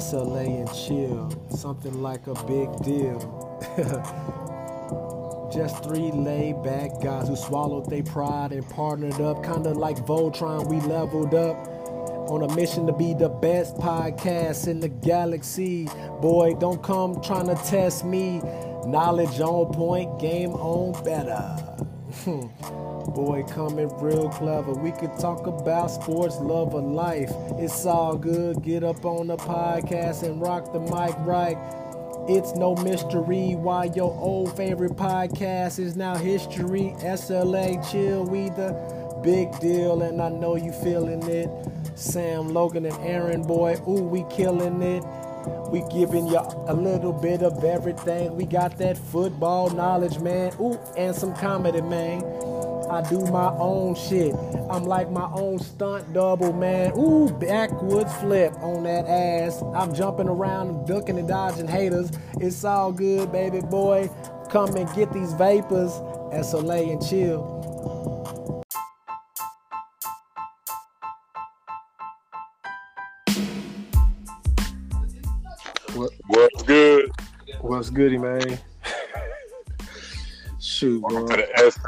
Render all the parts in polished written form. SLA and chill, something like a big deal. Just three laid back guys who swallowed their pride and partnered up, kinda like Voltron, we leveled up. On a mission to be the best podcast in the galaxy. Boy, don't come trying to test me. Knowledge on point, game on better. Boy, coming real clever. We could talk about sports, love, or life. It's all good. Get up on the podcast and rock the mic right. It's no mystery why your old favorite podcast is now history. SLA, chill, we the big deal, and I know you feeling it. Sam, Logan, and Aaron, boy, ooh, we killing it. We giving you a little bit of everything. We got that football knowledge, man. Ooh, and some comedy, man. I do my own shit. I'm like my own stunt double, man. Ooh, backwoods flip on that ass. I'm jumping around and ducking and dodging haters. It's all good, baby boy. Come and get these vapors. SLA and chill. What's good? What's goody, man? Shoot, welcome bro. To the S&A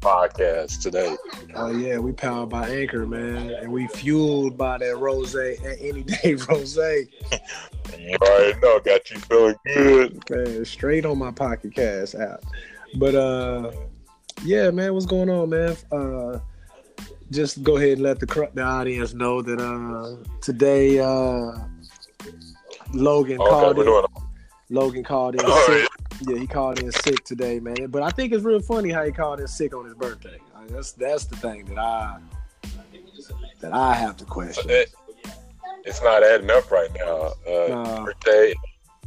podcast today. Oh yeah, we powered by Anchor, man, and we fueled by that rosé at any day rosé. You already know, got you feeling good, man. Straight on my Pocket Cast app. But yeah, man, what's going on, man? Just go ahead and let the audience know that today. Logan called in sick. Yeah, he called in sick today, man. But I think it's real funny how he called in sick on his birthday. Like, that's the thing that I have to question. It's not adding up right now. Birthday,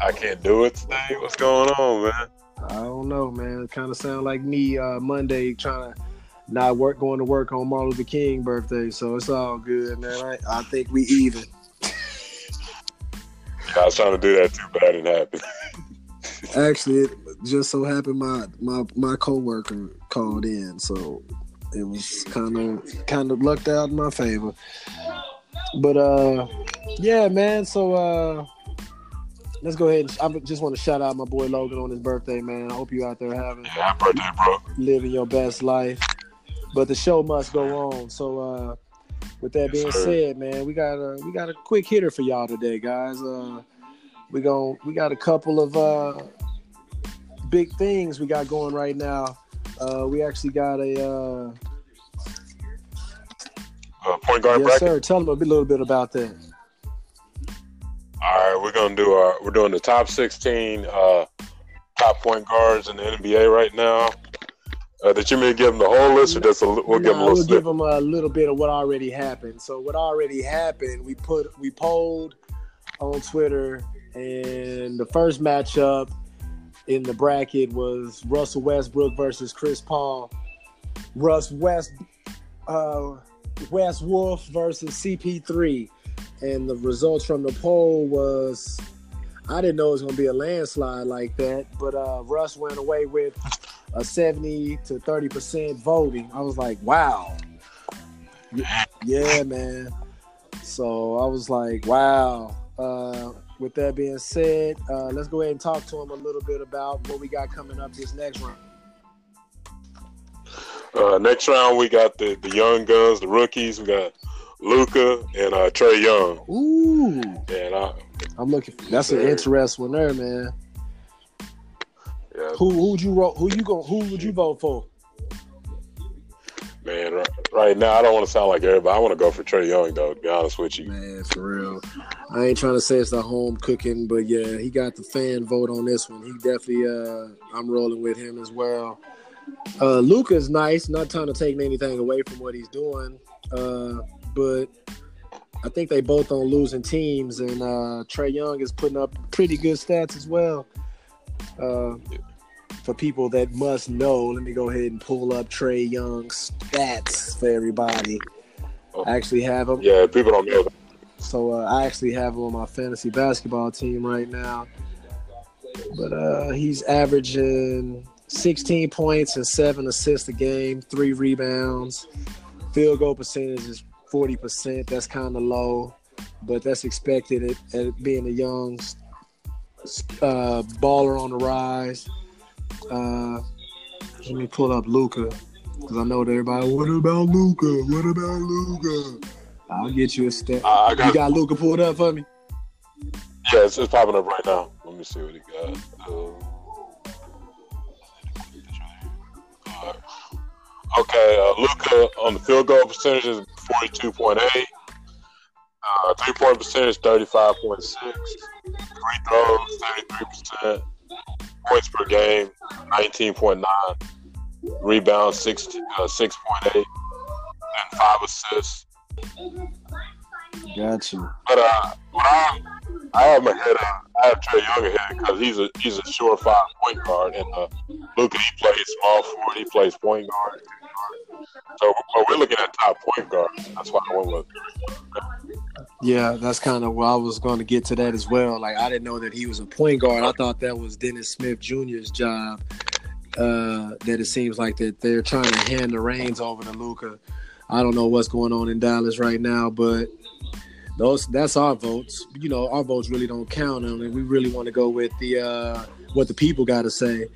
I can't do it today. What's going on, man? I don't know, man. It kind of sounds like me Monday trying to not work, going to work on Martin Luther King birthday. So it's all good, man. I think we even. I was trying to do that too, but that didn't happen. Actually, it just so happened my coworker called in, so it was kind of lucked out in my favor. But yeah, man. So let's go ahead. I just want to shout out my boy Logan on his birthday, man. I hope you out there having happy birthday, bro. Living your best life. But the show must go on. So. With that being said, man, we got a quick hitter for y'all today, guys. We got a couple of big things we got going right now. We actually got a point guard bracket. Yes, sir. Tell them a little bit about that. All right, we're doing the top 16 top point guards in the NBA right now. That you may give them the whole list, or just we'll give them a little bit of what already happened. So what already happened, we polled on Twitter, and the first matchup in the bracket was Russell Westbrook versus Chris Paul. West Wolf versus CP3, and the results from the poll was, I didn't know it was going to be a landslide like that, but Russ went away with a 70 to 30% voting. I was like, wow. Yeah, man. So I was like, wow. With that being said, let's go ahead and talk to him a little bit about what we got coming up this next round. Next round, we got the young guns, the rookies. We got Luka and Trae Young. Ooh. And I'm looking. That's an interesting one there, man. Yeah. Who would you vote for? Man, right now I don't want to sound like everybody. I want to go for Trae Young, though. To be honest with you, man, for real. I ain't trying to say it's the home cooking, but yeah, he got the fan vote on this one. He definitely. I'm rolling with him as well. Luka's nice. Not trying to take anything away from what he's doing, but I think they both on losing teams, and Trae Young is putting up pretty good stats as well. For people that must know, let me go ahead and pull up Trae Young's stats for everybody. I actually have him. Yeah, people don't know that. So I actually have him on my fantasy basketball team right now. But he's averaging 16 points and 7 assists a game, 3 rebounds. Field goal percentage is 40%. That's kind of low. but that's expected at being a young baller on the rise. Let me pull up Luka, because I know that everybody, what about Luka? What about Luka? I'll get you a stat. You got Luka pulled up for me? Yeah, it's popping up right now. Let me see what he got. Okay, Luka on the field goal percentage is 42.8. 3-point percentage, 35.6. Free throws, 33%. Points per game, 19.9. Rebounds, 6.8. And 5 assists. Gotcha. But I have my head on. I have Trae Young ahead because he's a surefire point guard, and Luka, he plays small forward, he plays point guard. So we're looking at top point guards. That's why I went with. Yeah, that's kind of where I was going to get to that as well. Like, I didn't know that he was a point guard. I thought that was Dennis Smith Jr.'s job. That it seems like that they're trying to hand the reins over to Luka. I don't know what's going on in Dallas right now, but that's our votes. You know, our votes really don't count, and we really want to go with the what the people got to say.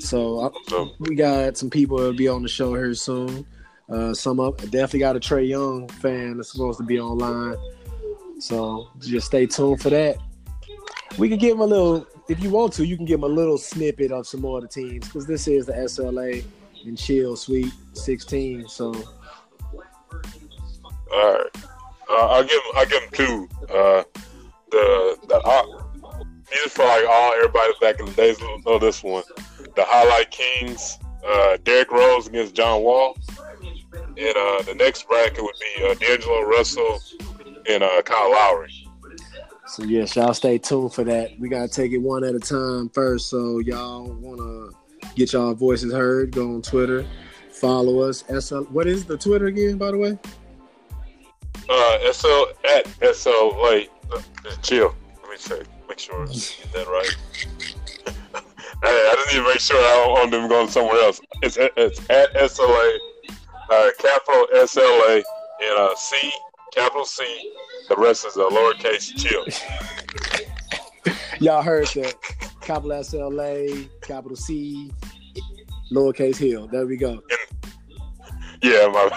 So we got some people that'll be on the show here soon. Definitely got a Trae Young fan that's supposed to be online. So just stay tuned for that. We can give him a little, if you want to, you can give him a little snippet of some more of the teams, because this is the SLA and Chill Sweet 16. So, all right, I'll give him two. These for like all everybody back in the days know this one. The highlight kings, Derrick Rose against John Wall, and the next bracket would be D'Angelo Russell and Kyle Lowry. So yes, y'all stay tuned for that. We gotta take it one at a time first. So y'all wanna get y'all voices heard? Go on Twitter, follow us. What is the Twitter again, by the way? @SLA Chill. Let me check. Make sure I get that right. I didn't even make sure I don't own them going somewhere else. It's @SLA, capital SLA, and C, capital C. The rest is a lowercase Chill. Y'all heard that. Capital SLA, capital C, lowercase Hill. There we go. Yeah, my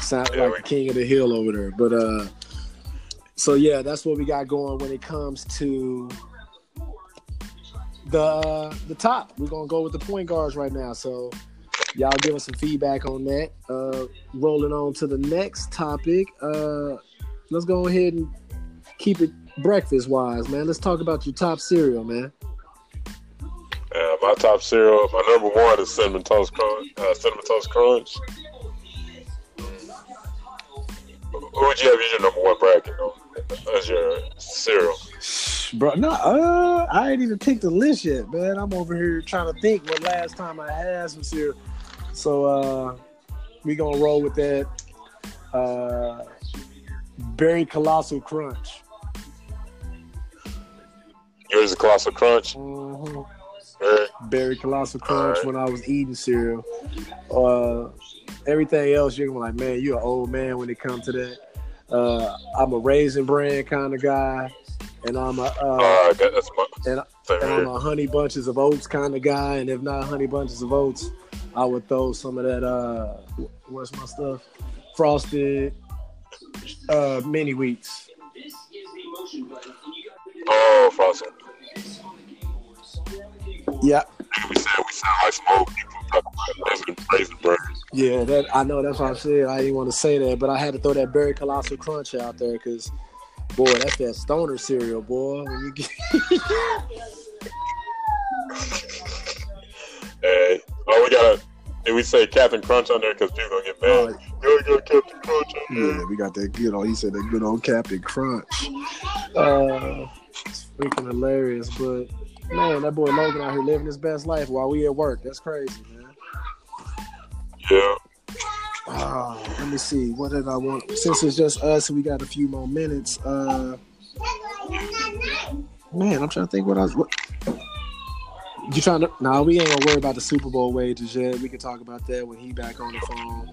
sound like the king of the hill over there. But so yeah, that's what we got going when it comes to the top. We're gonna go with the point guards right now. So y'all give us some feedback on that. Rolling on to the next topic. Let's go ahead and keep it breakfast wise, man. Let's talk about your top cereal, man. My top cereal, my number one is Cinnamon Toast Crunch. Who would you have as your number one bracket on as your cereal? Bro, no, I ain't even picked the list yet, man. I'm over here trying to think what last time I had some cereal. So we gonna roll with that Berry Colossal Crunch. Yours is Colossal Crunch? Mm-hmm. Berry Colossal Crunch right. When I was eating cereal. Everything else, you're gonna be like, man, you're an old man when it comes to that. I'm a Raisin Bran kind of guy, and I'm a I'm a Honey Bunches of Oats kind of guy. And if not Honey Bunches of Oats, I would throw some of that. What's my stuff? Frosted Mini Wheats. Oh, Frosted. Yeah. We sound like some old people talking about Raisin Bran. Yeah, that I know. That's what I said. I didn't want to say that, but I had to throw that Berry Colossal Crunch out there because, boy, that's that stoner cereal, boy. When you get... Hey, oh, we say Captain Crunch on there because people gonna get mad. You got Captain Crunch on there. Yeah, we got that good old. He said that good old Captain Crunch. It's freaking hilarious, but. Man, that boy Logan out here living his best life while we at work. That's crazy, man. Yeah. Oh, let me see. What did I want? Since it's just us, we got a few more minutes. Man, I'm trying to think what I was... What? You trying to... Nah, we ain't going to worry about the Super Bowl wages yet. We can talk about that when he back on the phone.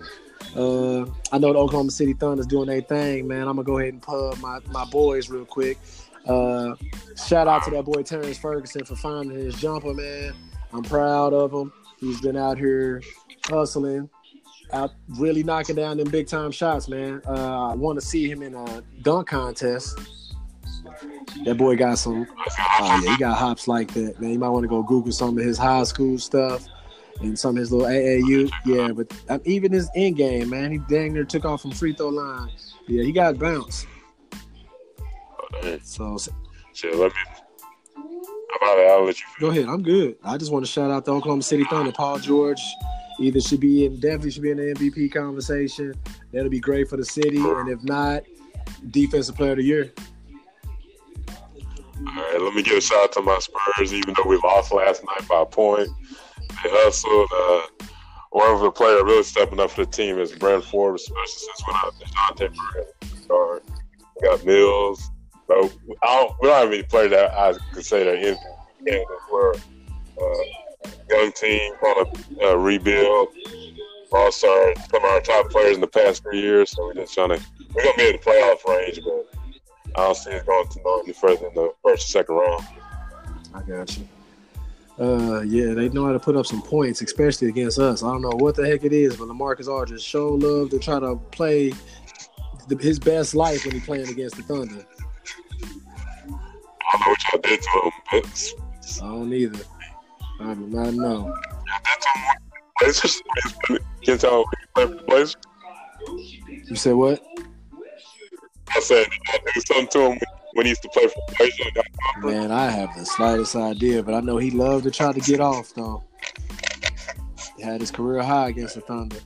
I know the Oklahoma City Thunder is doing their thing, man. I'm going to go ahead and pub my boys real quick. Shout out to that boy Terrence Ferguson for finding his jumper, man. I'm proud of him. He's been out here hustling, out really knocking down them big-time shots, man. I want to see him in a dunk contest. That boy got some he got hops like that, man. You might want to go Google some of his high school stuff and some of his little AAU. Yeah, but even his end game, man, he dang near took off from free throw line. Yeah, he got bounce. I'll let you go ahead. I'm good. I just want to shout out the Oklahoma City Thunder. Paul George definitely should be in the MVP conversation. That'll be great for the city. And if not, defensive player of the year. All right, let me give a shout out to my Spurs. Even though we lost last night by a point, they hustled. One of the players really stepping up for the team is Brent Forbes, especially since we're not DeJounte Murray. We got Mills. So we don't have any players that I could say they're in the world. Young team on a rebuild. All-star, some of our top players in the past 3 years. So we're going to be in the playoff range, but I don't see it going to no any further than the first or second round. I got you. Yeah, they know how to put up some points, especially against us. I don't know what the heck it is, but Lamarcus Aldridge show love to try to play his best life when he's playing against the Thunder. I don't know what y'all did to him, but I don't either. I do not know. Y'all did to him. Can't tell him he played for the. You said what? I said, I do something to him when he used to play for the Man, I have the slightest idea, but I know he loved to try to get off, though. He had his career high against the Thunder.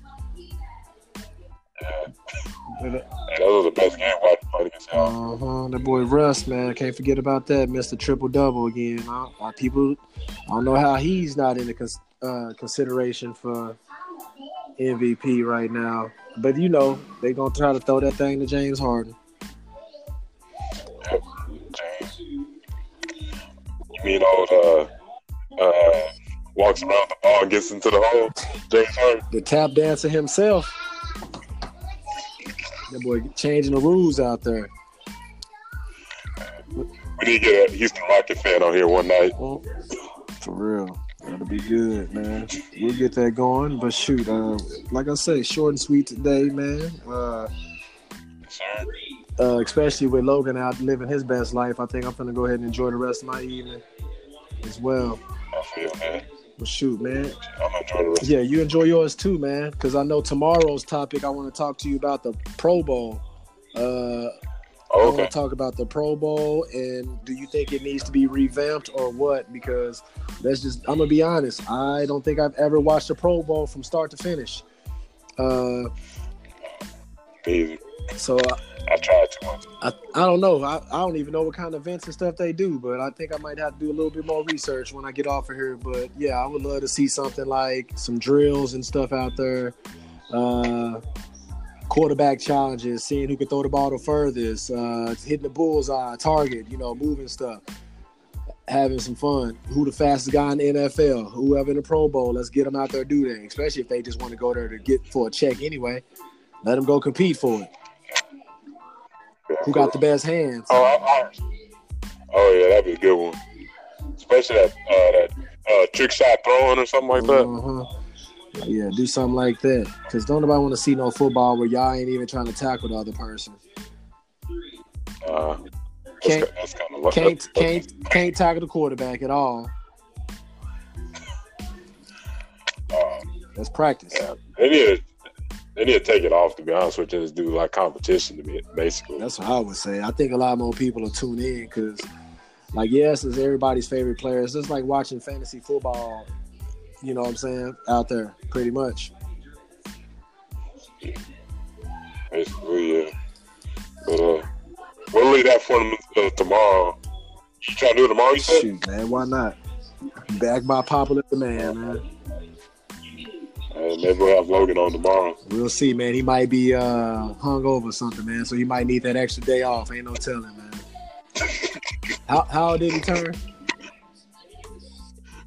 Yeah. That was the best game I played against y'all. Uh-huh. That boy Russ, man, can't forget about that. Mr. Triple-double again. I don't know how he's not in the consideration for MVP right now. But, you know, they're going to try to throw that thing to James Harden. You mean old walks around the ball and gets into the hole? James Harden. The tap dancer himself. That boy changing the rules out there. We need to get a Houston Rockets fan on here one night. Well, for real. That'll be good, man. We'll get that going. But, shoot, like I say, short and sweet today, man. Especially with Logan out living his best life, I think I'm going to go ahead and enjoy the rest of my evening as well. I feel, man. Well, shoot, man. I'm enjoying the rest. Yeah, you enjoy yours too, man, because I know tomorrow's topic, I want to talk to you about the Pro Bowl. Okay. I want to talk about the Pro Bowl and do you think it needs to be revamped or what? Because I'm going to be honest. I don't think I've ever watched a Pro Bowl from start to finish. Easy. So I tried too much. I don't know. I don't even know what kind of events and stuff they do, but I think I might have to do a little bit more research when I get off of here. But yeah, I would love to see something like some drills and stuff out there. Quarterback challenges, seeing who can throw the ball the furthest, hitting the bullseye, target, you know, moving stuff, having some fun. Who the fastest guy in the NFL, whoever in the Pro Bowl, let's get them out there do that, especially if they just want to go there to get for a check anyway. Let them go compete for it. Yeah, who got the best hands? Oh, yeah, that'd be a good one. Especially that trick shot throwing or something like that. Uh-huh. Yeah, do something like that. Because don't nobody want to see no football where y'all ain't even trying to tackle the other person. Can't tackle the quarterback at all. That's practice. Yeah, they need to take it off, to be honest with you, and just do like competition to me, basically. That's what I would say. I think a lot more people will tune in because, like, yes, it's everybody's favorite player. It's just like watching fantasy football. You know what I'm saying? Out there, pretty much. Basically, yeah. But we'll leave that for them tomorrow. You trying to do it tomorrow, you said? Shoot, man, why not? Back by popular demand, man. And maybe we'll have Logan on tomorrow. We'll see, man. He might be hungover or something, man. So he might need that extra day off. Ain't no telling, man. How old did he turn?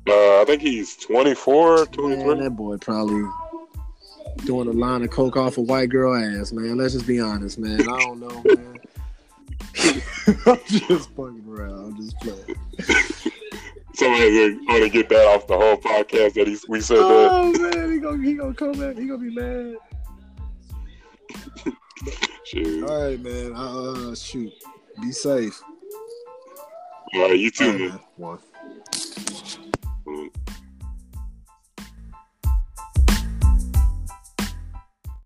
I think he's 24, 23. Man, that boy probably doing a line of coke off a white girl ass, man. Let's just be honest, man. I don't know, man. I'm just fucking around. I'm just playing. Somebody's gonna get that off the whole podcast that we said that. Oh man, he gonna come back. He gonna be mad. Shoot. All right, man. Shoot. Be safe. All right, you too, man. One.